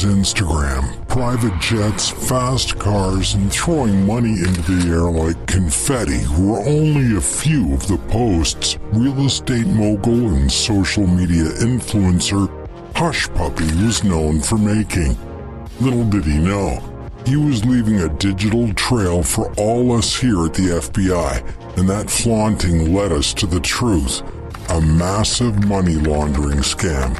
his Instagram. Private jets, fast cars, and throwing money into the air like confetti were only a few of the posts real estate mogul and social media influencer Hushpuppi was known for making. Little did he know, he was leaving a digital trail for all us here at the FBI, and that flaunting led us to the truth. A massive money laundering scam.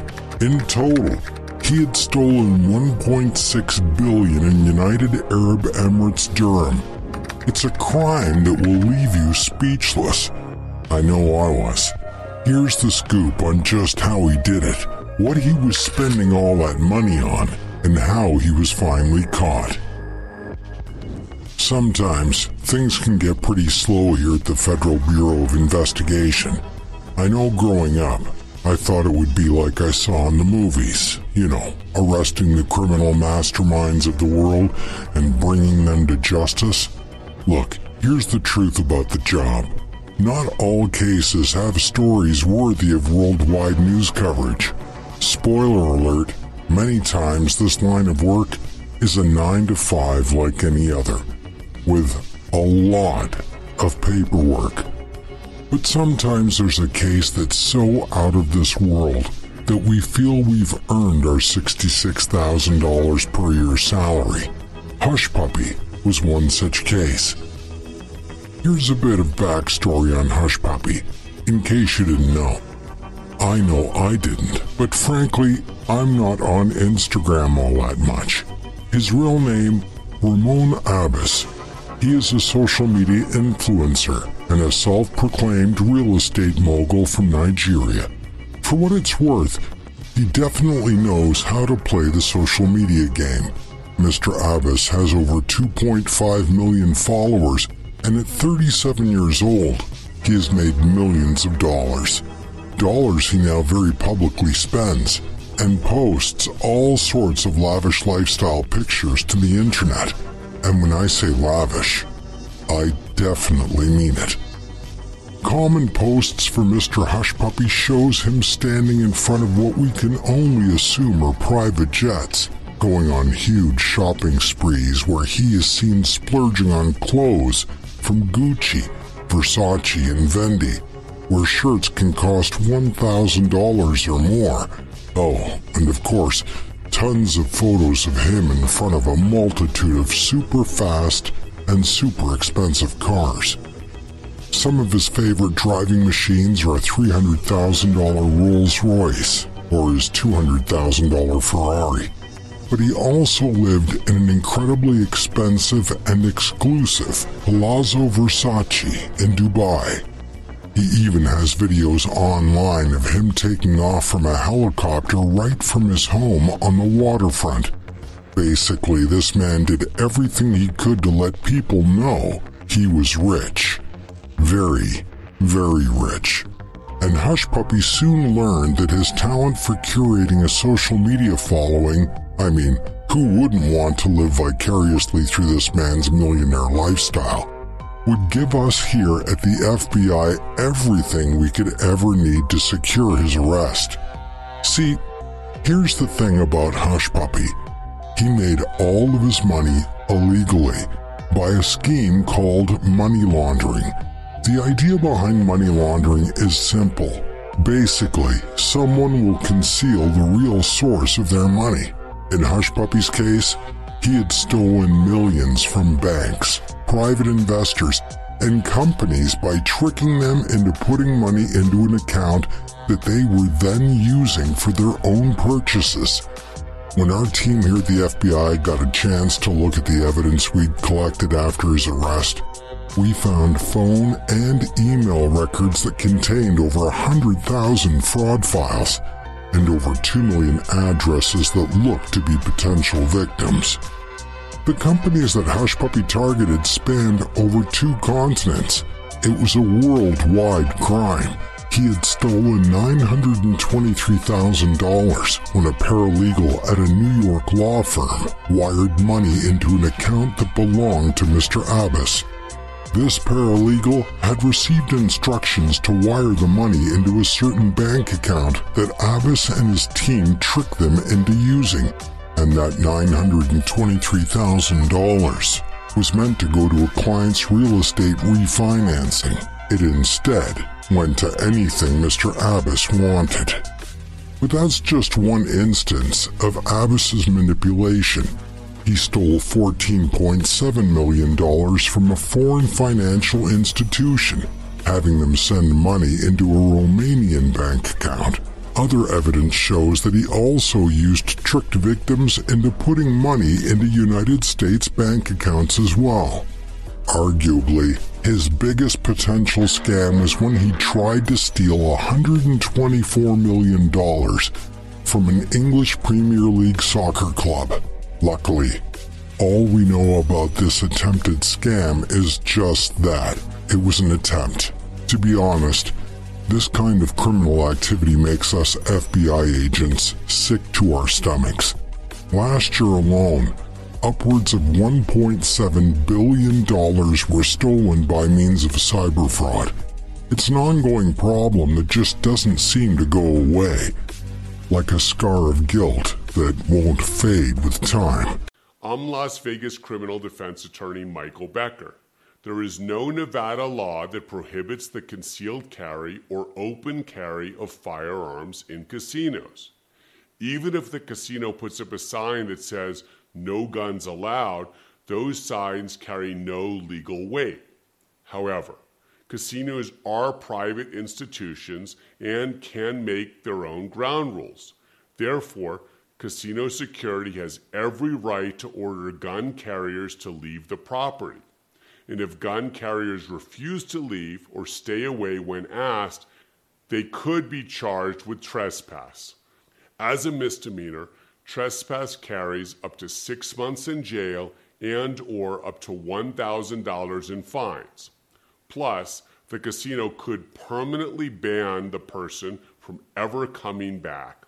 In total, he had stolen $1.6 billion in United Arab Emirates dirham. It's a crime that will leave you speechless. I know I was. Here's the scoop on just how he did it, what he was spending all that money on, and how he was finally caught. Sometimes, things can get pretty slow here at the Federal Bureau of Investigation. I know growing up, I thought it would be like I saw in the movies, you know, arresting the criminal masterminds of the world and bringing them to justice. Look, here's the truth about the job. Not all cases have stories worthy of worldwide news coverage. Spoiler alert, many times this line of work is a 9-to-5 like any other, with a lot of paperwork. But sometimes there's a case that's so out of this world that we feel we've earned our $66,000 per year salary. Hushpuppi was one such case. Here's a bit of backstory on Hushpuppi, in case you didn't know. I know I didn't, but frankly, I'm not on Instagram all that much. His real name, Ramon Abbas. He is a social media influencer and a self-proclaimed real estate mogul from Nigeria. For what it's worth, he definitely knows how to play the social media game. Mr. Abbas has over 2.5 million followers, and at 37 years old, he has made millions of dollars. Dollars he now very publicly spends and posts all sorts of lavish lifestyle pictures to the internet. And when I say lavish, I definitely mean it. Common posts for Mr. Hushpuppi shows him standing in front of what we can only assume are private jets, going on huge shopping sprees where he is seen splurging on clothes from Gucci, Versace, and Vendi, where shirts can cost $1,000 or more. Oh, and of course, tons of photos of him in front of a multitude of super fast and super expensive cars. Some of his favorite driving machines are a $300,000 Rolls-Royce or his $200,000 Ferrari. But he also lived in an incredibly expensive and exclusive Palazzo Versace in Dubai. He even has videos online of him taking off from a helicopter right from his home on the waterfront. Basically, this man did everything he could to let people know he was rich. Very, very rich. And Hushpuppi soon learned that his talent for curating a social media following, I mean, who wouldn't want to live vicariously through this man's millionaire lifestyle, would give us here at the FBI everything we could ever need to secure his arrest. See, here's the thing about Hushpuppi. He made all of his money illegally by a scheme called money laundering. The idea behind money laundering is simple. Basically, someone will conceal the real source of their money. In Hushpuppi's case, he had stolen millions from banks, private investors, and companies by tricking them into putting money into an account that they were then using for their own purchases. When our team here at the FBI got a chance to look at the evidence we'd collected after his arrest, we found phone and email records that contained over 100,000 fraud files and over 2 million addresses that looked to be potential victims. The companies that Hushpuppi targeted spanned over 2 continents. It was a worldwide crime. He had stolen $923,000 when a paralegal at a New York law firm wired money into an account that belonged to Mr. Abbas. This paralegal had received instructions to wire the money into a certain bank account that Abbas and his team tricked them into using. and that $923,000 was meant to go to a client's real estate refinancing. It instead went to anything Mr. Abbas wanted. But that's just one instance of Abbas's manipulation. He stole $14.7 million from a foreign financial institution, having them send money into a Romanian bank account. Other evidence shows that he also tricked victims into putting money into United States bank accounts as well. Arguably, his biggest potential scam was when he tried to steal $124 million from an English Premier League soccer club. Luckily, all we know about this attempted scam is just that. It was an attempt. To be honest, this kind of criminal activity makes us FBI agents sick to our stomachs. Last year alone, upwards of $1.7 billion were stolen by means of cyber fraud. It's an ongoing problem that just doesn't seem to go away, like a scar of guilt that won't fade with time. I'm Las Vegas criminal defense attorney Michael Becker. There is no Nevada law that prohibits the concealed carry or open carry of firearms in casinos. Even if the casino puts up a sign that says no guns allowed, those signs carry no legal weight. However, casinos are private institutions and can make their own ground rules. Therefore, casino security has every right to order gun carriers to leave the property. And if gun carriers refuse to leave or stay away when asked, they could be charged with trespass. As a misdemeanor, trespass carries up to 6 months in jail and or up to $1,000 in fines. Plus, the casino could permanently ban the person from ever coming back.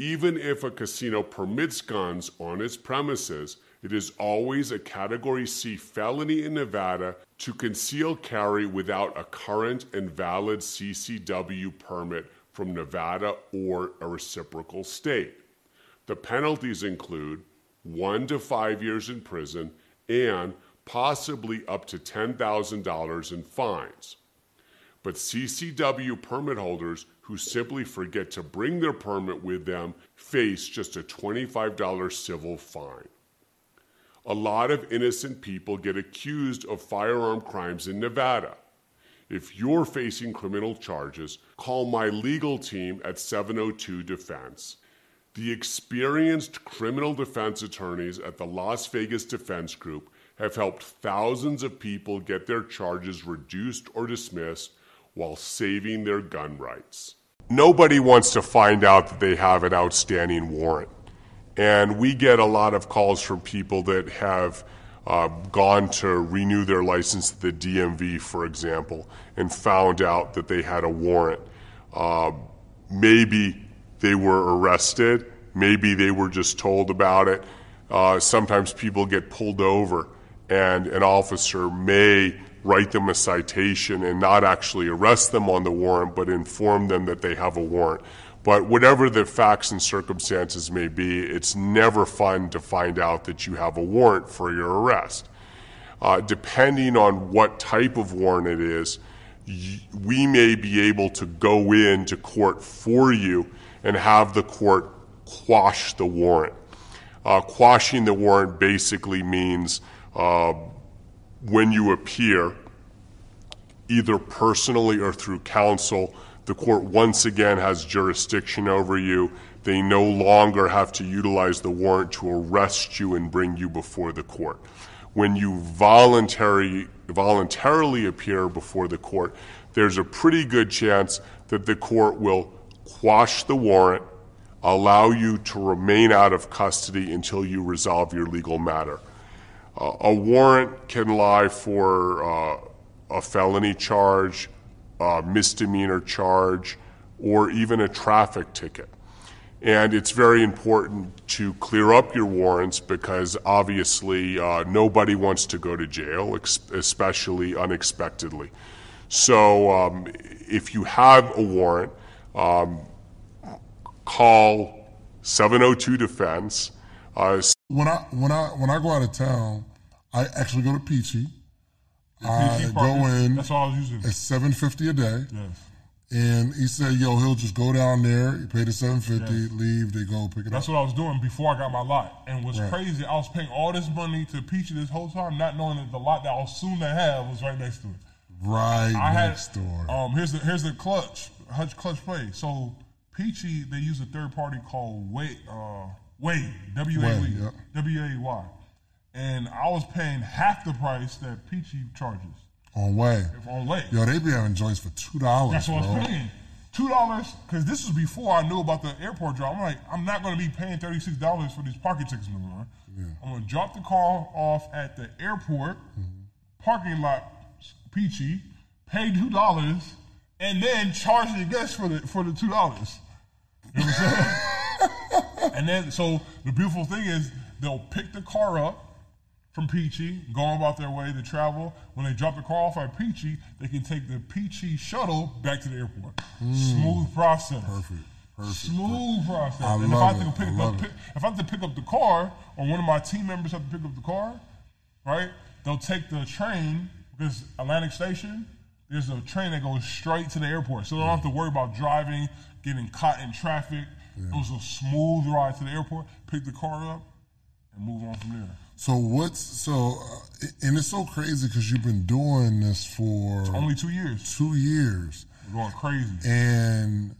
Even if a casino permits guns on its premises, it is always a Category C felony in Nevada to conceal carry without a current and valid CCW permit from Nevada or a reciprocal state. The penalties include 1 to 5 years in prison and possibly up to $10,000 in fines. But CCW permit holders who simply forget to bring their permit with them face just a $25 civil fine. A lot of innocent people get accused of firearm crimes in Nevada. If you're facing criminal charges, call my legal team at 702 Defense. The experienced criminal defense attorneys at the Las Vegas Defense Group have helped thousands of people get their charges reduced or dismissed while saving their gun rights. Nobody wants to find out that they have an outstanding warrant. And we get a lot of calls from people that have gone to renew their license at the DMV, for example, and found out that they had a warrant. Maybe they were arrested. Maybe they were just told about it. Sometimes people get pulled over, and an officer may write them a citation and not actually arrest them on the warrant, but inform them that they have a warrant. But whatever the facts and circumstances may be, it's never fun to find out that you have a warrant for your arrest. Depending on what type of warrant it is, we may be able to go into court for you and have the court quash the warrant. Quashing the warrant basically means when you appear, either personally or through counsel, the court once again has jurisdiction over you. They no longer have to utilize the warrant to arrest you and bring you before the court. When you voluntarily appear before the court, there's a pretty good chance that the court will quash the warrant, allow you to remain out of custody until you resolve your legal matter. A warrant can lie for a felony charge, a misdemeanor charge, or even a traffic ticket. And it's very important to clear up your warrants because obviously nobody wants to go to jail, especially unexpectedly. So if you have a warrant, call 702 Defense. When I go out of town, I actually go to Peachy. I go in. That's all I was using. It's $7.50 a day. Yes. And he said, yo, he'll just go down there, you pay the $7.50, leave, they go pick it up. That's what I was doing before I got my lot. And what's crazy, I was paying all this money to Peachy this whole time, not knowing that the lot that I was soon to have was right next to it. Right next door. Here's the clutch play. So Peachy, they use a third party called Way, W-A-Y. W-A-Y. And I was paying half the price that Peachy charges. On Way. Yo, they be having joints for $2. That's what I was paying. $2, because this was before I knew about the airport drop. I'm like, I'm not going to be paying $36 for these parking tickets no more. Yeah. I'm going to drop the car off at the airport, parking lot, Peachy, pay $2, and then charge the guests for the $2. You know what I'm saying? And then, so the beautiful thing is, they'll pick the car up from Peachy, going about their way to travel. When they drop the car off at Peachy, they can take the Peachy shuttle back to the airport. Smooth process. Perfect. Smooth process. If I have to pick up the car, or one of my team members have to pick up the car, right? They'll take the train, because Atlantic Station, there's a train that goes straight to the airport. So they don't have to worry about driving, getting caught in traffic. Yeah. It was a smooth ride to the airport, pick the car up, and move on from there. And it's so crazy because you've been doing this for... It's only 2 years. 2 years. We're going crazy. And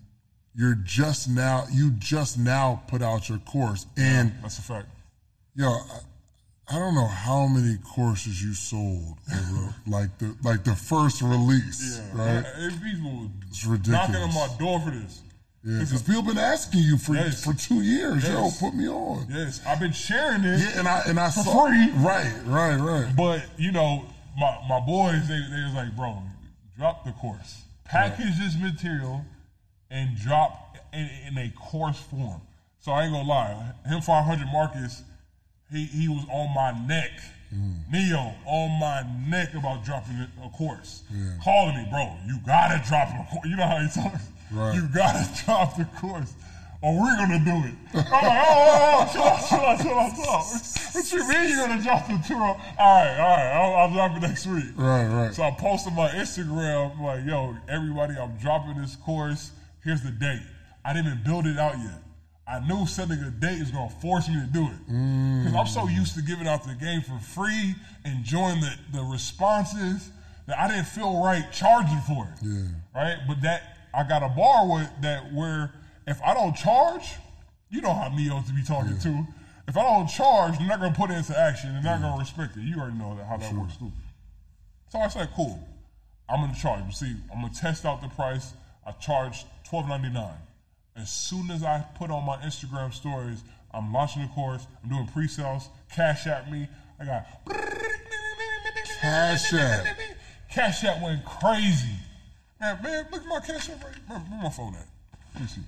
you just now put out your course. And yeah, that's a fact. Yo, I don't know how many courses you sold over, like the first release, right? It's ridiculous. Knocking on my door for this. Yeah, because people been asking you for 2 years. Yes. Yo, put me on. Yes, I've been sharing this. Yeah, and I for saw, free. Right. But you know, my boys, they was like, bro, drop the course, package this material, and drop in a course form. So I ain't gonna lie, him 500 Marcus, he was on my neck. Neo on my neck about dropping a course, calling me, bro, you gotta drop a course. You know how he talks. Right. You gotta drop the course, or we're gonna do it. I'm like, chill out. What you mean you're gonna drop the tour? All right, I'll drop it next week. Right. So I posted my Instagram, like, yo, everybody, I'm dropping this course. Here's the date. I didn't even build it out yet. I knew setting a date is gonna force me to do it. Because I'm so used to giving out the game for free, enjoying the responses, that I didn't feel right charging for it. Yeah. Right? But that, I got a bar with that where if I don't charge, you know how Neo's to be talking to. If I don't charge, they're not going to put it into action. They're not going to respect it. You already know that, how that works too. So I said, cool, I'm going to charge. You see, I'm going to test out the price. I charged $12.99. As soon as I put on my Instagram stories, I'm launching the course. I'm doing pre-sales. Cash App me. I got Cash App. Cash App went crazy. Man, look at my Cash App right here. Where my phone at? Let me see.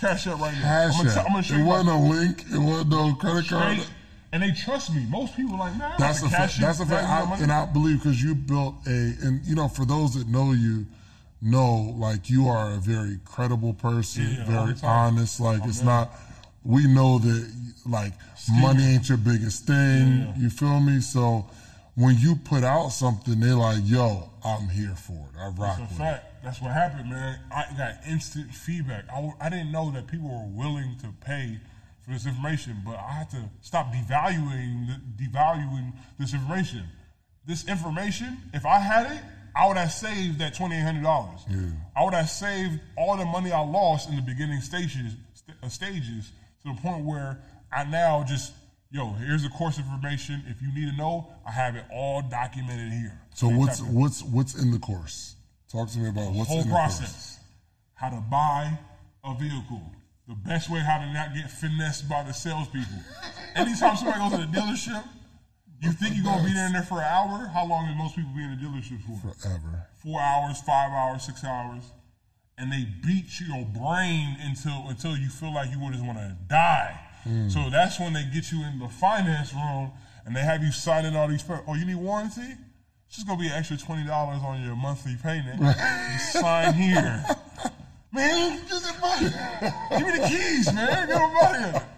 Cash App right here. I'm gonna show you. It wasn't a link. It wasn't no credit card. And they trust me. Most people are like, man, that's a fact. That's a fact. And I believe because you built for those that know you, you are a very credible person, very honest. Like, it's not, we know that, like, money ain't your biggest thing. You feel me? So when you put out something, they're like, yo, I'm here for it. I rock with it. That's a fact. That's what happened, man. I got instant feedback. I didn't know that people were willing to pay for this information, but I had to stop devaluing this information. This information, if I had it, I would have saved that $2,800. Yeah. I would have saved all the money I lost in the beginning stages to the point where I now just... Yo, here's the course information. If you need to know, I have it all documented here. So what's in the course? Talk to me about what's in the course. Whole process. How to buy a vehicle. The best way how to not get finessed by the salespeople. Anytime somebody goes to the dealership, you think you're going to be in there for an hour? How long do most people be in the dealership for? Forever. 4 hours, 5 hours, 6 hours. And they beat your brain until you feel like you would just want to die. So that's when they get you in the finance room and they have you signing all these papers. Oh, you need warranty? It's just going to be an extra $20 on your monthly payment. You sign here. Man, give me the keys, man. Get them out of here.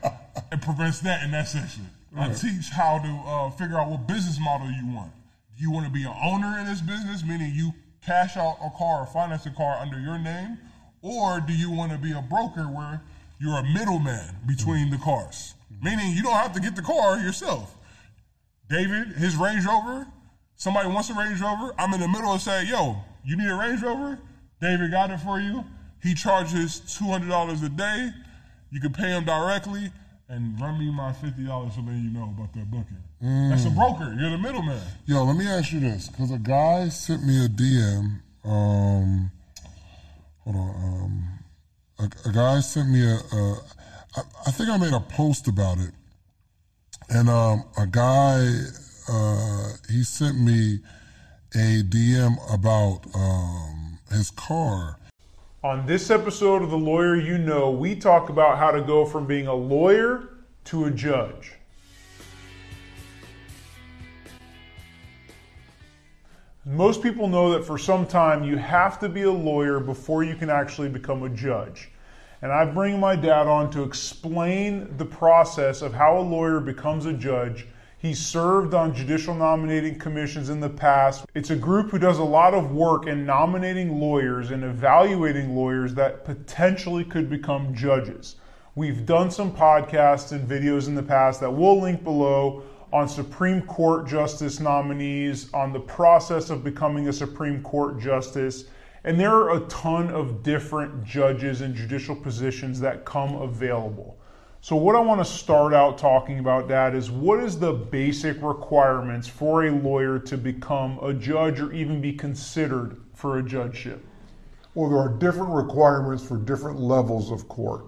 And prevents that in that section. Right. I teach how to figure out what business model you want. Do you want to be an owner in this business, meaning you cash out a car or finance a car under your name, or do you want to be a broker where you're a middleman between the cars? Meaning you don't have to get the car yourself. David, his Range Rover, somebody wants a Range Rover, I'm in the middle and say, yo, you need a Range Rover? David got it for you. He charges $200 a day. You can pay him directly and run me my $50 to let you know about that booking. That's a broker. You're the middleman. Yo, let me ask you this, because a guy sent me a DM. A guy sent me I think I made a post about it. And a guy, he sent me a DM about his car. On this episode of The Lawyer You Know, we talk about how to go from being a lawyer to a judge. Most people know that for some time you have to be a lawyer before you can actually become a judge. And I bring my dad on to explain the process of how a lawyer becomes a judge. He served on judicial nominating commissions in the past. It's a group who does a lot of work in nominating lawyers and evaluating lawyers that potentially could become judges. We've done some podcasts and videos in the past that we'll link below on Supreme Court Justice nominees, on the process of becoming a Supreme Court Justice. And there are a ton of different judges and judicial positions that come available. So what I want to start out talking about, Dad, is what is the basic requirements for a lawyer to become a judge or even be considered for a judgeship? Well, there are different requirements for different levels of court.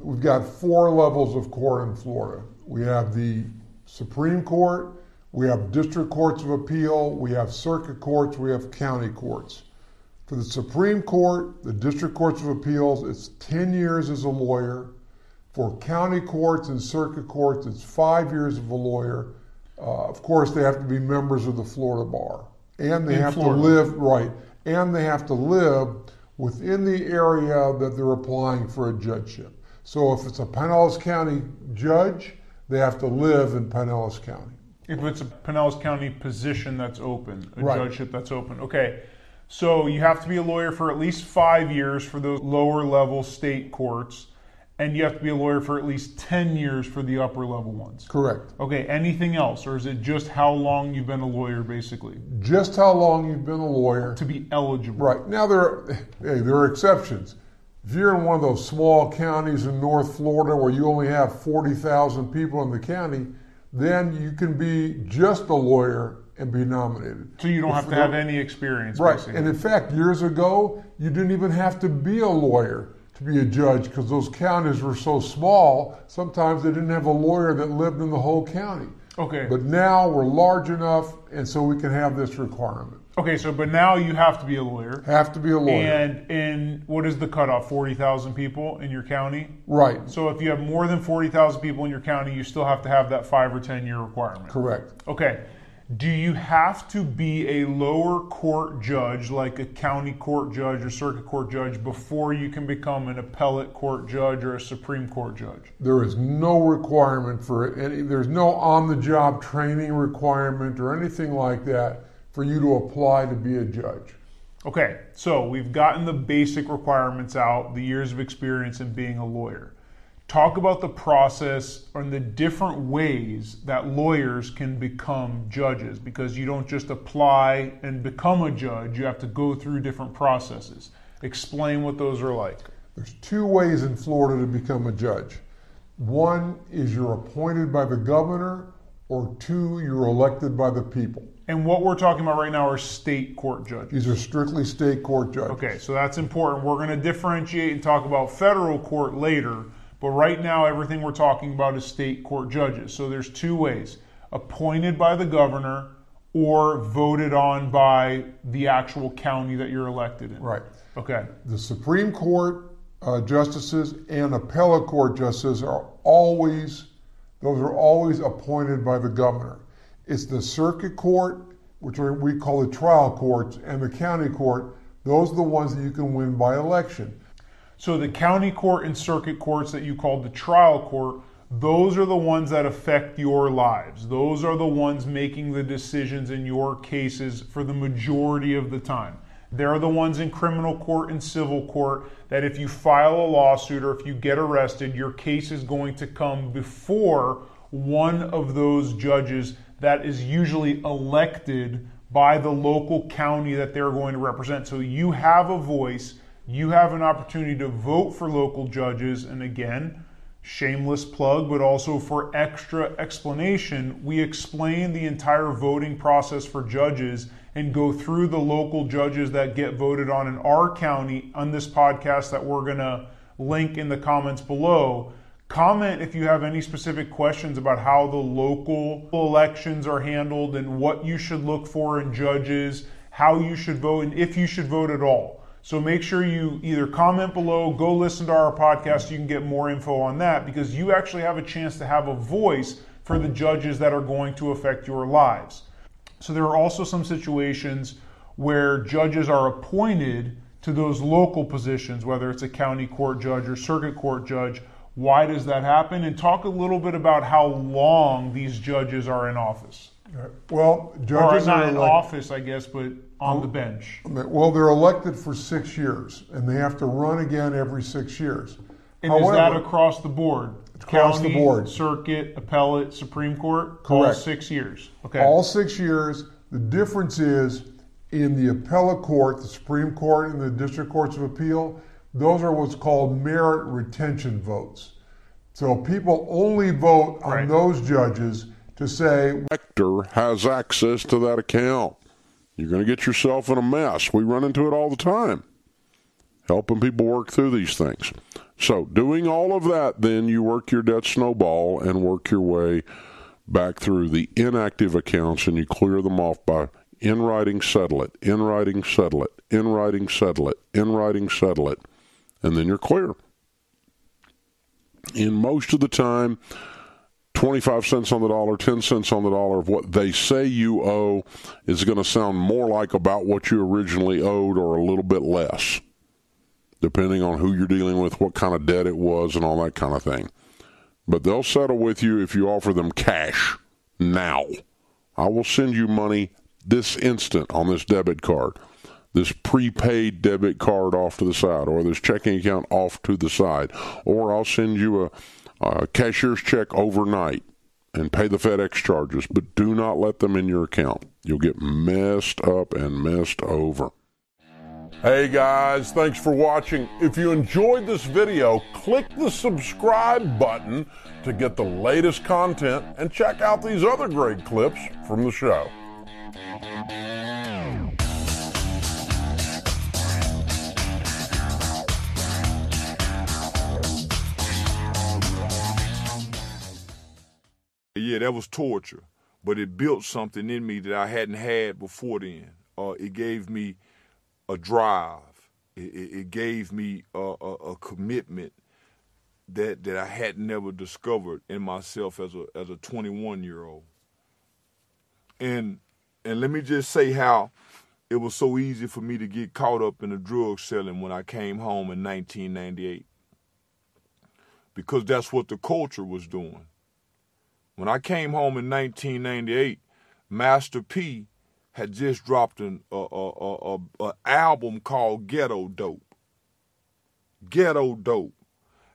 We've got four levels of court in Florida. We have the Supreme Court, we have district courts of appeal, we have circuit courts, we have county courts. For the Supreme Court, the district courts of appeals, it's 10 years as a lawyer. For county courts and circuit courts, it's 5 years of a lawyer. Of course, they have to be members of the Florida Bar. And they have to live, and they have to live within the area that they're applying for a judgeship. So if it's a Pinellas County judge, they have to live in Pinellas County. If it's a Pinellas County position that's open, a judgeship that's open. Okay, so you have to be a lawyer for at least 5 years for those lower level state courts, and you have to be a lawyer for at least 10 years for the upper level ones. Correct. Okay, anything else, or is it just how long you've been a lawyer, basically? Just how long you've been a lawyer. To be eligible. Right. Now, there are exceptions. If you're in one of those small counties in North Florida where you only have 40,000 people in the county, then you can be just a lawyer and be nominated. So you don't have to have any experience. Right. Basically. And in fact, years ago, you didn't even have to be a lawyer to be a judge because those counties were so small, sometimes they didn't have a lawyer that lived in the whole county. Okay. But now we're large enough, and so we can have this requirement. Okay, so but now you have to be a lawyer. Have to be a lawyer. And in what is the cutoff? 40,000 people in your county? Right. So if you have more than 40,000 people in your county, you still have to have that 5 or 10 year requirement. Correct. Okay. Do you have to be a lower court judge, like a county court judge or circuit court judge, before you can become an appellate court judge or a Supreme Court judge? There is no requirement for any. There's no on-the-job training requirement or anything like that for you to apply to be a judge. Okay, so we've gotten the basic requirements out, the years of experience in being a lawyer. Talk about the process and the different ways that lawyers can become judges, because you don't just apply and become a judge, you have to go through different processes. Explain what those are like. There's 2 ways in Florida to become a judge. 1 is you're appointed by the governor, or 2, you're elected by the people. And what we're talking about right now are state court judges. These are strictly state court judges. Okay, so that's important. We're going to differentiate and talk about federal court later, but right now everything we're talking about is state court judges. So there's 2 ways, appointed by the governor or voted on by the actual county that you're elected in. Right. Okay. The Supreme Court justices and appellate court justices are always, those are always appointed by the governor. It's the circuit court, which we call the trial courts, and the county court. Those are the ones that you can win by election. So the county court and circuit courts that you call the trial court, Those are the ones that affect your lives. Those are the ones making the decisions in your cases for the majority of the time. They're the ones in criminal court and civil court that if you file a lawsuit or if you get arrested, your case is going to come before one of those judges that is usually elected by the local county that they're going to represent. So you have a voice, you have an opportunity to vote for local judges. And again, shameless plug, but also for extra explanation, we explain the entire voting process for judges and go through the local judges that get voted on in our county on this podcast that we're gonna link in the comments below. Comment if you have any specific questions about how the local elections are handled and what you should look for in judges, how you should vote, and if you should vote at all. So make sure you either comment below, go listen to our podcast, you can get more info on that, because you actually have a chance to have a voice for the judges that are going to affect your lives. So there are also some situations where judges are appointed to those local positions, whether it's a county court judge or circuit court judge. Why does that happen? And talk a little bit about how long these judges are in office. Well, judges are not in office, I guess, but on the bench. Well, they're elected for 6 years, and they have to run again every 6 years. And however, is that across the board? Across the board. Circuit, appellate, Supreme Court? Correct. All 6 years. Okay. All 6 years. The difference is in the appellate court, the Supreme Court, and the district courts of appeal, those are what's called merit retention votes. So people only vote on those judges to say, Hector has access to that account. You're going to get yourself in a mess. We run into it all the time, helping people work through these things. So doing all of that, then you work your debt snowball and work your way back through the inactive accounts, and you clear them off by in writing, settle it, in writing, settle it, in writing, settle it, in writing, settle it, and then you're clear. In most of the time, 25 cents on the dollar, 10 cents on the dollar of what they say you owe is going to sound more like about what you originally owed or a little bit less, depending on who you're dealing with, what kind of debt it was, and all that kind of thing. But they'll settle with you if you offer them cash now. I will send you money this instant on this debit card, this prepaid debit card off to the side, or this checking account off to the side, or I'll send you a cashier's check overnight and pay the FedEx charges, but do not let them in your account. You'll get messed up and messed over. Hey guys, thanks for watching. If you enjoyed this video, click the subscribe button to get the latest content and check out these other great clips from the show. Yeah, that was torture, but it built something in me that I hadn't had before then. It gave me a drive. It gave me a commitment that I had never discovered in myself as a 21-year-old. And let me just say how it was so easy for me to get caught up in the drug selling when I came home in 1998, because that's what the culture was doing. When I came home in 1998, Master P had just dropped an album called Ghetto Dope. Ghetto Dope.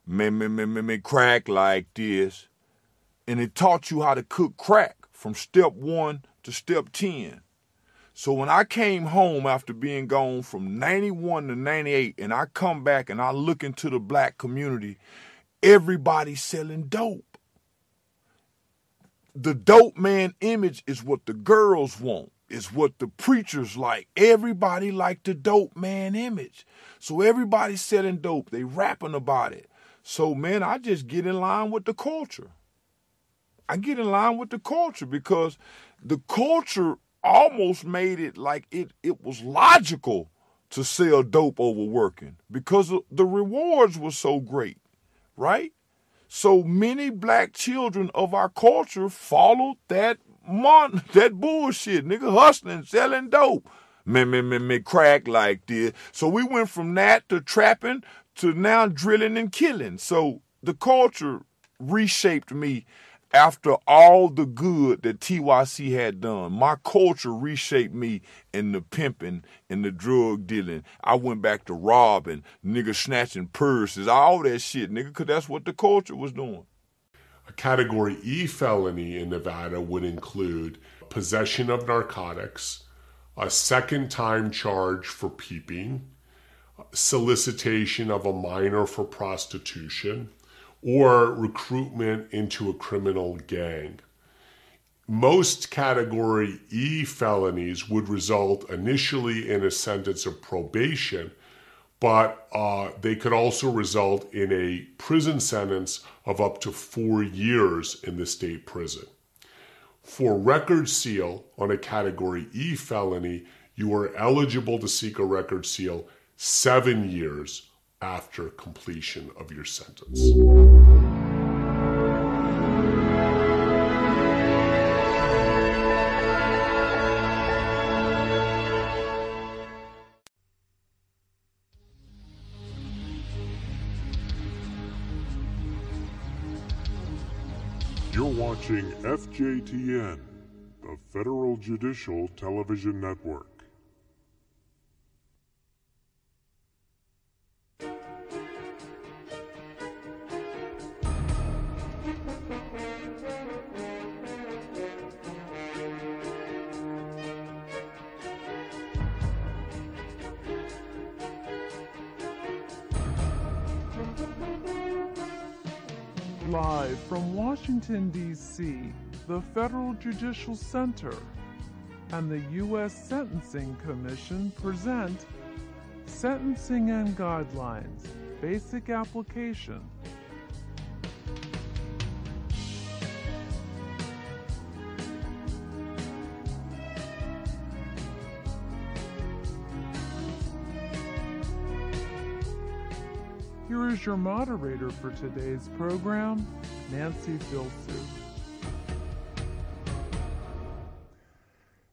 Me crack like this. And it taught you how to cook crack from step 1 to step 10. So when I came home after being gone from 91 to 98, and I come back and I look into the black community, everybody's selling dope. The dope man image is what the girls want. It's what the preachers like. Everybody like the dope man image. So everybody's selling dope. They rapping about it. So, man, I just get in line with the culture. I get in line with the culture because the culture almost made it like it was logical to sell dope over working because the rewards were so great, right? So many black children of our culture followed that bullshit, nigga, hustling, selling dope. Me crack like this. So we went from that to trapping to now drilling and killing. So the culture reshaped me after all the good that TYC had done. My culture reshaped me in the pimping and the drug dealing. I went back to robbing, nigga snatching purses, all that shit, nigga, because that's what the culture was doing. A Category E felony in Nevada would include possession of narcotics, a second-time charge for peeping, solicitation of a minor for prostitution, or recruitment into a criminal gang. Most Category E felonies would result initially in a sentence of probation, but they could also result in a prison sentence of up to 4 years in the state prison. For record seal on a Category E felony, you are eligible to seek a record seal 7 years after completion of your sentence. You're watching FJTN, the Federal Judicial Television Network. Live from Washington, D.C., the Federal Judicial Center and the U.S. Sentencing Commission present Sentencing and Guidelines, Basic Application. Here is your moderator for today's program, Nancy Philsoof.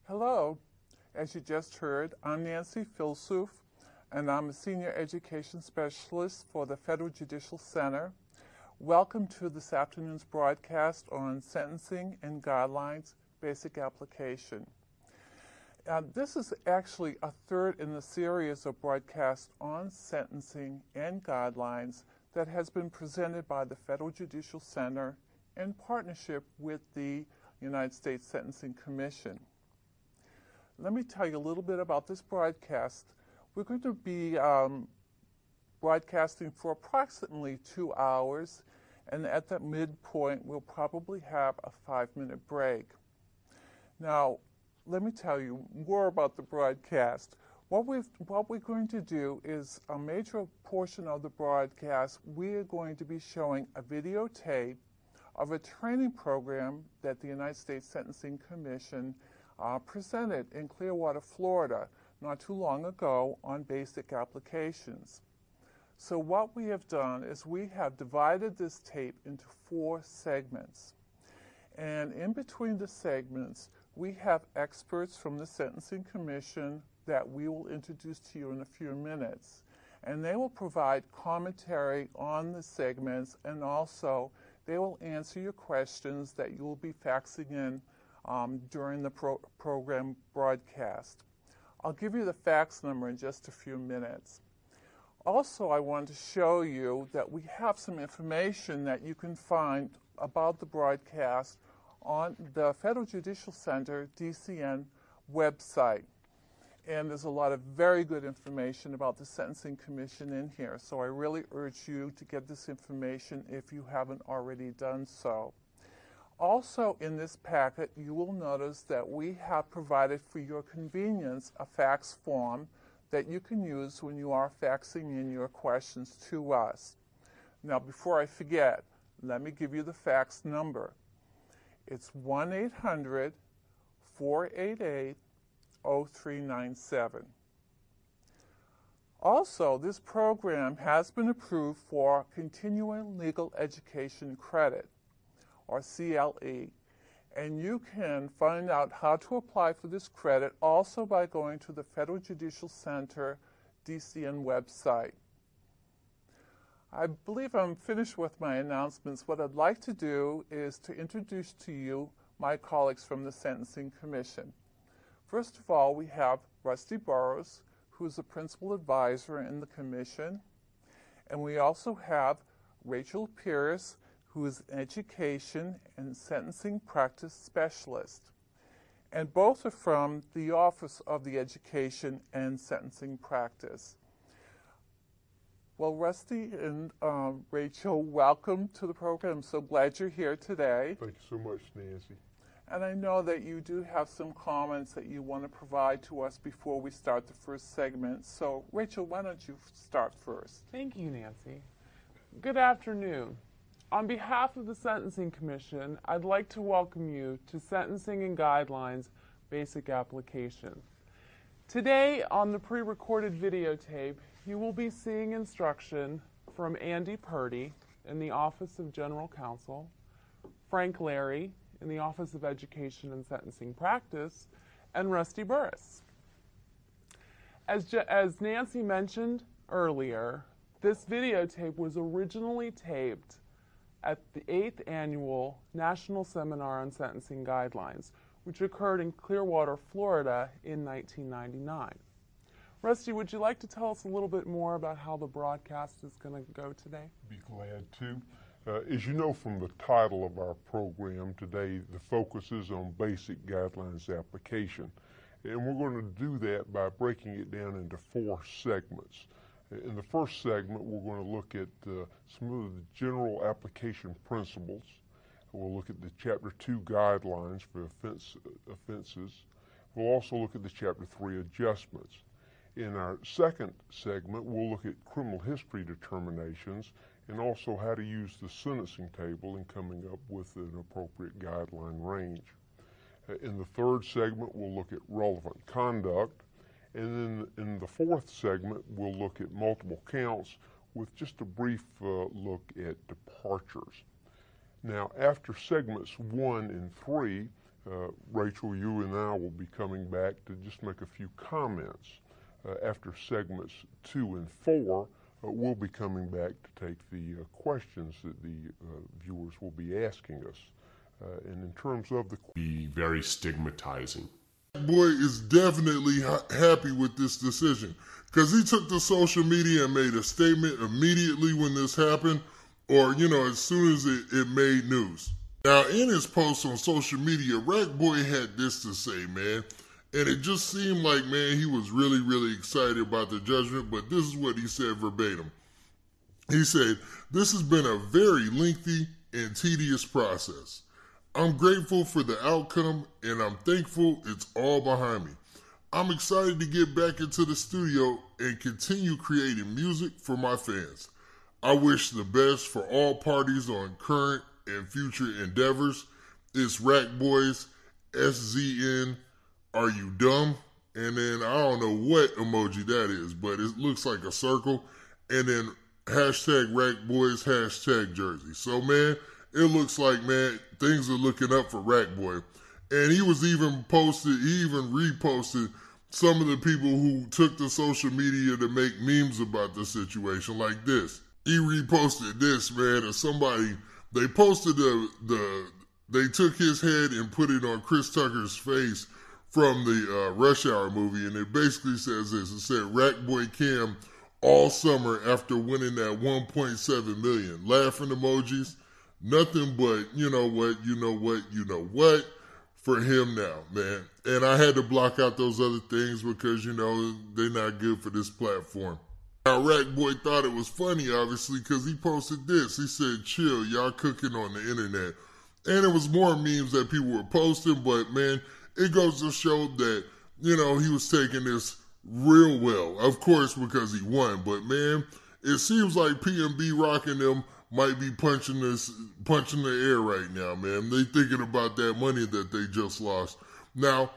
Hello. As you just heard, I'm Nancy Philsoof, and I'm a Senior Education Specialist for the Federal Judicial Center. Welcome to this afternoon's broadcast on Sentencing and Guidelines, Basic Application. This is actually a third in the series of broadcasts on sentencing and guidelines that has been presented by the Federal Judicial Center in partnership with the United States Sentencing Commission. Let me tell you a little bit about this broadcast. We're going to be broadcasting for approximately 2 hours, and at that midpoint, we'll probably have a 5-minute break. Now, let me tell you more about the broadcast. What we're going to do is a major portion of the broadcast, we are going to be showing a videotape of a training program that the United States Sentencing Commission presented in Clearwater, Florida, not too long ago on basic applications. So what we have done is we have divided this tape into 4 segments. And in between the segments, we have experts from the Sentencing Commission that we will introduce to you in a few minutes. And they will provide commentary on the segments, and also they will answer your questions that you will be faxing in during the program broadcast. I'll give you the fax number in just a few minutes. Also, I want to show you that we have some information that you can find about the broadcast on the Federal Judicial Center DCN website. And there's a lot of very good information about the Sentencing Commission in here. So I really urge you to get this information if you haven't already done so. Also in this packet, you will notice that we have provided for your convenience a fax form that you can use when you are faxing in your questions to us. Now, before I forget, let me give you the fax number. It's 1-800-488-0397. Also, this program has been approved for Continuing Legal Education Credit, or CLE, and you can find out how to apply for this credit also by going to the Federal Judicial Center DCN website. I believe I'm finished with my announcements. What I'd like to do is to introduce to you my colleagues from the Sentencing Commission. First of all, we have Rusty Burrows, who is the principal advisor in the commission. And we also have Rachel Pierce, who is an education and sentencing practice specialist. And both are from the Office of the Education and Sentencing Practice. Well, Rusty and Rachel, welcome to the program. I'm so glad you're here today. Thank you so much, Nancy. And I know that you do have some comments that you want to provide to us before we start the first segment. So, Rachel, why don't you start first? Thank you, Nancy. Good afternoon. On behalf of the Sentencing Commission, I'd like to welcome you to Sentencing and Guidelines Basic Application. Today, on the pre-recorded videotape, you will be seeing instruction from Andy Purdy in the Office of General Counsel, Frank Leary in the Office of Education and Sentencing Practice, and Rusty Burrows. As Nancy mentioned earlier, this videotape was originally taped at the 8th Annual National Seminar on Sentencing Guidelines, which occurred in Clearwater, Florida in 1999. Rusty, would you like to tell us a little bit more about how the broadcast is going to go today? Be glad to. As you know from the title of our program today, the focus is on basic guidelines application. And we're going to do that by breaking it down into four segments. In the first segment, we're going to look at some of the general application principles. We'll look at the Chapter 2 guidelines for offenses. We'll also look at the Chapter 3 adjustments. In our second segment, we'll look at criminal history determinations and also how to use the sentencing table in coming up with an appropriate guideline range. In the third segment, we'll look at relevant conduct. And then in the fourth segment, we'll look at multiple counts with just a brief look at departures. Now, after segments 1 and 3, Rachel, you and I will be coming back to just make a few comments. After segments 2 and 4, we'll be coming back to take the questions that the viewers will be asking us. And in terms of the... Be very stigmatizing. Boy is definitely happy with this decision, because he took to social media and made a statement immediately when this happened, or, you know, as soon as it made news. Now, in his post on social media, Rackboy had this to say, man. And it just seemed like, man, he was really, really excited about the judgment, but this is what he said verbatim. He said, "This has been a very lengthy and tedious process. I'm grateful for the outcome, and I'm thankful it's all behind me. I'm excited to get back into the studio and continue creating music for my fans. I wish the best for all parties on current and future endeavors. It's Rackboy's SZN. Are you dumb?" And then I don't know what emoji that is, but it looks like a circle. And then hashtag Rackboys, hashtag Jersey. So, man, it looks like, man, things are looking up for Rackboy. And he was even posted, he even reposted some of the people who took to social media to make memes about the situation like this. He reposted this, man, and somebody, they posted they took his head and put it on Chris Tucker's face from the Rush Hour movie, and it basically says this. It said, "Rackboy Cam all summer after winning that $1.7 million. Laughing emojis, nothing but, you know what, you know what, you know what, for him now, man. And I had to block out those other things because, you know, they're not good for this platform." Now, Rackboy thought it was funny, obviously, because he posted this. He said, "Chill, y'all cooking on the internet." And it was more memes that people were posting, but, man, it goes to show that, you know, he was taking this real well. Of course, because he won. But, man, it seems like PNB Rock and them might be punching the air right now, man. They thinking about that money that they just lost. Now,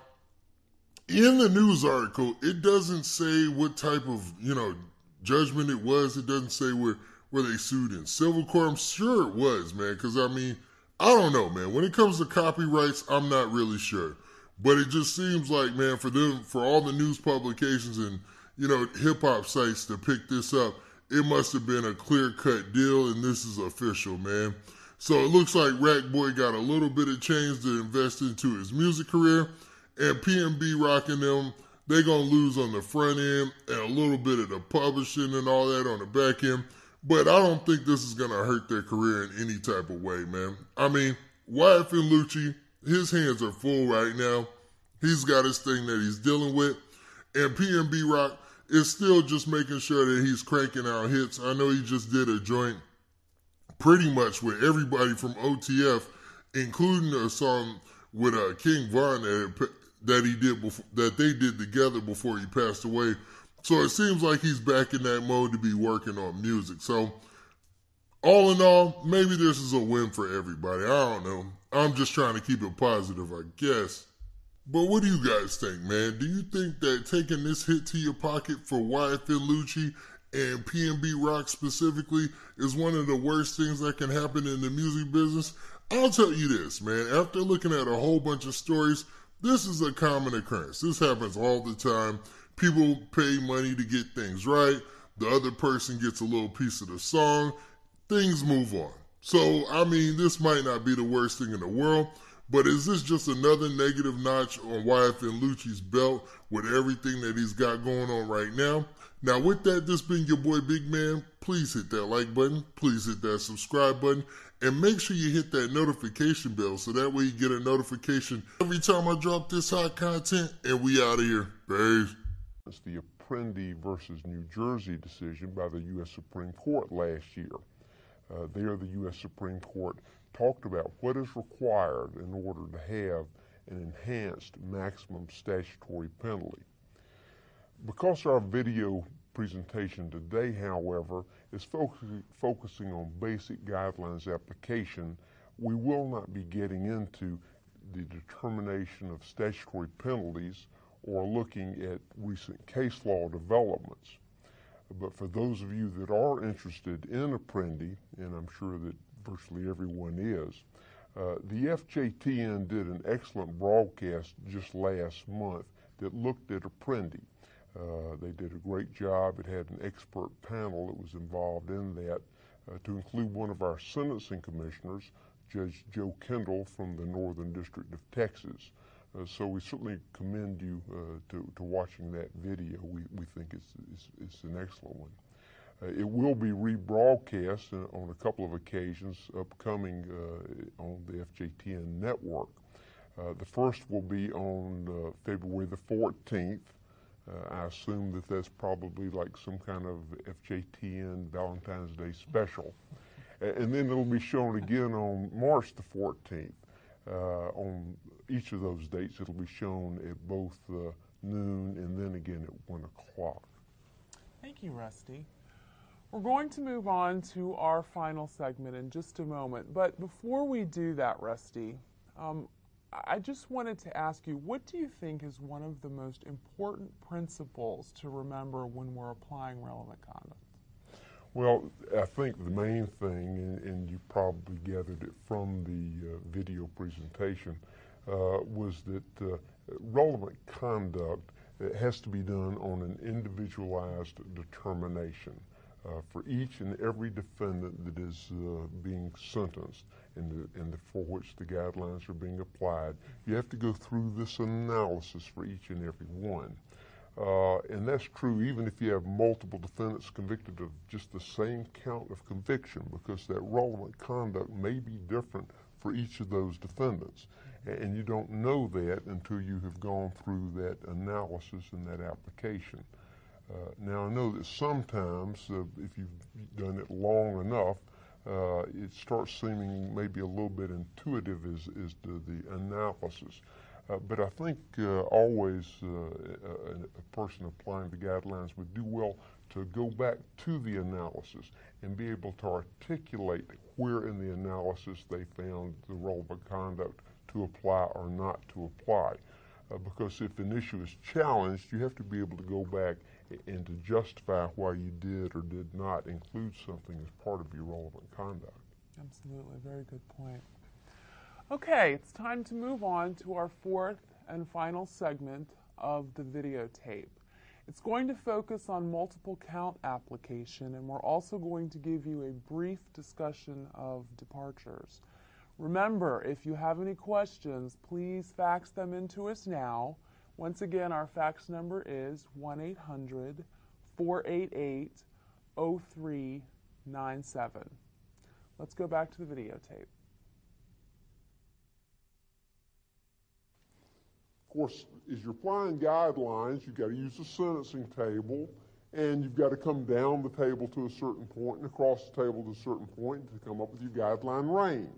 in the news article, it doesn't say what type of, you know, judgment it was. It doesn't say where they sued in civil court. I'm sure it was, man, because, I mean, I don't know, man. When it comes to copyrights, I'm not really sure. But it just seems like, man, for all the news publications and, you know, hip-hop sites to pick this up, It must have been a clear-cut deal, and this is official, man. So it looks like Rackboy got a little bit of change to invest into his music career, and PNB Rock and them, they're going to lose on the front end and a little bit of the publishing and all that on the back end. But I don't think this is going to hurt their career in any type of way, man. I mean, YFN Lucci, his hands are full right now. He's got his thing that he's dealing with. And PNB Rock is still just making sure that he's cranking out hits. I know he just did a joint pretty much with everybody from OTF, including a song with King Von that he did before, that they did together before he passed away. So it seems like he's back in that mode to be working on music. So all in all, maybe this is a win for everybody. I don't know. I'm just trying to keep it positive, I guess. But what do you guys think, man? Do you think that taking this hit to your pocket for YFN Lucci and PNB Rock specifically is one of the worst things that can happen in the music business? I'll tell you this, man. After looking at a whole bunch of stories, this is a common occurrence. This happens all the time. People pay money to get things right. The other person gets a little piece of the song. Things move on. So, I mean, this might not be the worst thing in the world, but is this just another negative notch on YFN Lucci's belt with everything that he's got going on right now? Now, with that, this being your boy Big Man, please hit that like button, please hit that subscribe button, and make sure you hit that notification bell so that way you get a notification every time I drop this hot content, and we out of here. Peace. It's the Apprendi versus New Jersey decision by the U.S. Supreme Court last year. There, the U.S. Supreme Court talked about what is required in order to have an enhanced maximum statutory penalty. Because our video presentation today, however, is focusing on basic guidelines application, we will not be getting into the determination of statutory penalties or looking at recent case law developments. But for those of you that are interested in Apprendi, and I'm sure that virtually everyone is, the FJTN did an excellent broadcast just last month that looked at Apprendi. They did a great job. It had an expert panel that was involved in that, to include one of our sentencing commissioners, Judge Joe Kendall from the Northern District of Texas. So we certainly commend you to watching that video. We think it's an excellent one. It will be rebroadcast on a couple of occasions upcoming on the FJTN network. The first will be on February the 14th. I assume that that's probably like some kind of FJTN Valentine's Day special. And then it'll be shown again on March the 14th. On each of those dates, it'll be shown at both noon and then again at 1 o'clock. Thank you, Rusty. We're going to move on to our final segment in just a moment. But before we do that, Rusty, I just wanted to ask you, what do you think is one of the most important principles to remember when we're applying relevant conduct? Well, I think the main thing, and you probably gathered it from the video presentation, was that relevant conduct has to be done on an individualized determination for each and every defendant that is being sentenced and for which the guidelines are being applied. You have to go through this analysis for each and every one. And that's true even if you have multiple defendants convicted of just the same count of conviction, because that relevant conduct may be different for each of those defendants. And you don't know that until you have gone through that analysis and that application. Now, I know that sometimes, if you've done it long enough, it starts seeming maybe a little bit intuitive as to the analysis. But I think always a person applying the guidelines would do well to go back to the analysis and be able to articulate where in the analysis they found the relevant conduct to apply or not to apply. Because if an issue is challenged, you have to be able to go back and to justify why you did or did not include something as part of your relevant conduct. Absolutely, very good point. Okay, it's time to move on to our fourth and final segment of the videotape. It's going to focus on multiple count application, and we're also going to give you a brief discussion of departures. Remember, if you have any questions, please fax them into us now. Once again, our fax number is 1-800-488-0397. Let's go back to the videotape. Of course, as you're applying guidelines, you've got to use the sentencing table, and you've got to come down the table to a certain point and across the table to a certain point to come up with your guideline range.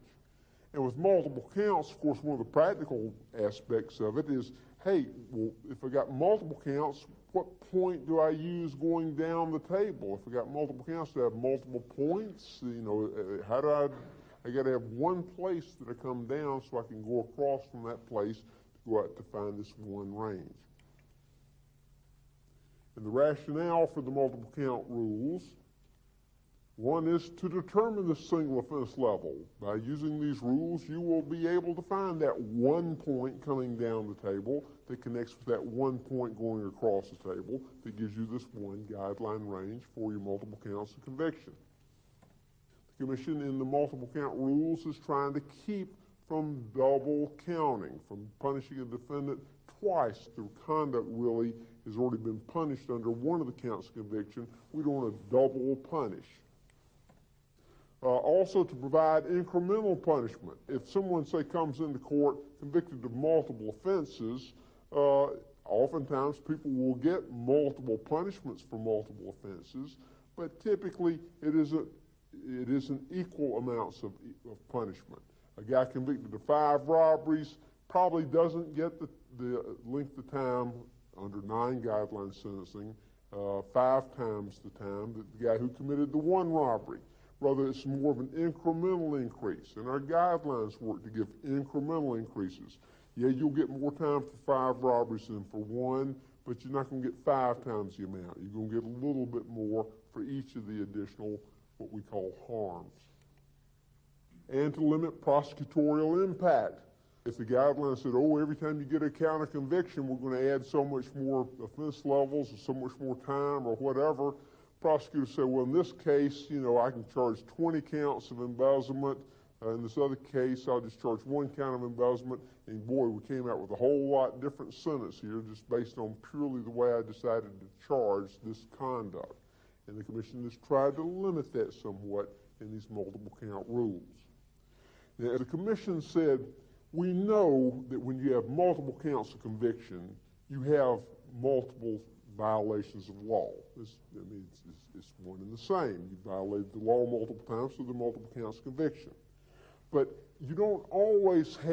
And with multiple counts, of course, one of the practical aspects of it is, hey, well, if I got multiple counts, what point do I use going down the table? If I got multiple counts, do I have multiple points? You know, how do I got to have one place that I come down so I can go across from that place to go out to find this one range. And the rationale for the multiple count rules, one is to determine the single offense level. By using these rules, you will be able to find that one point coming down the table that connects with that one point going across the table that gives you this one guideline range for your multiple counts of conviction. The Commission in the multiple count rules is trying to keep from double counting, from punishing a defendant twice through conduct really has already been punished under one of the counts of conviction. We don't want to double punish. Also to provide incremental punishment. If someone, say, comes into court convicted of multiple offenses, oftentimes people will get multiple punishments for multiple offenses, but typically it isn't equal amounts of punishment. A guy convicted of 5 robberies probably doesn't get the length of time under 9 guideline sentencing 5 times the time that the guy who committed the 1 robbery. Rather, it's more of an incremental increase. And our guidelines work to give incremental increases. Yeah, you'll get more time for 5 robberies than for 1, but you're not going to get 5 times the amount. You're going to get a little bit more for each of the additional, what we call, harms. And to limit prosecutorial impact. If the guidelines said, oh, every time you get a count of conviction, we're going to add so much more offense levels or so much more time or whatever, prosecutors say, well, in this case, you know, I can charge 20 counts of embezzlement. In this other case, I'll just charge 1 count of embezzlement. And boy, we came out with a whole lot different sentence here just based on purely the way I decided to charge this conduct. And the Commission has tried to limit that somewhat in these multiple count rules. Now, as the Commission said, we know that when you have multiple counts of conviction, you have multiple violations of law. It's one and the same. You violated the law multiple times, so there are multiple counts of conviction. But you don't always have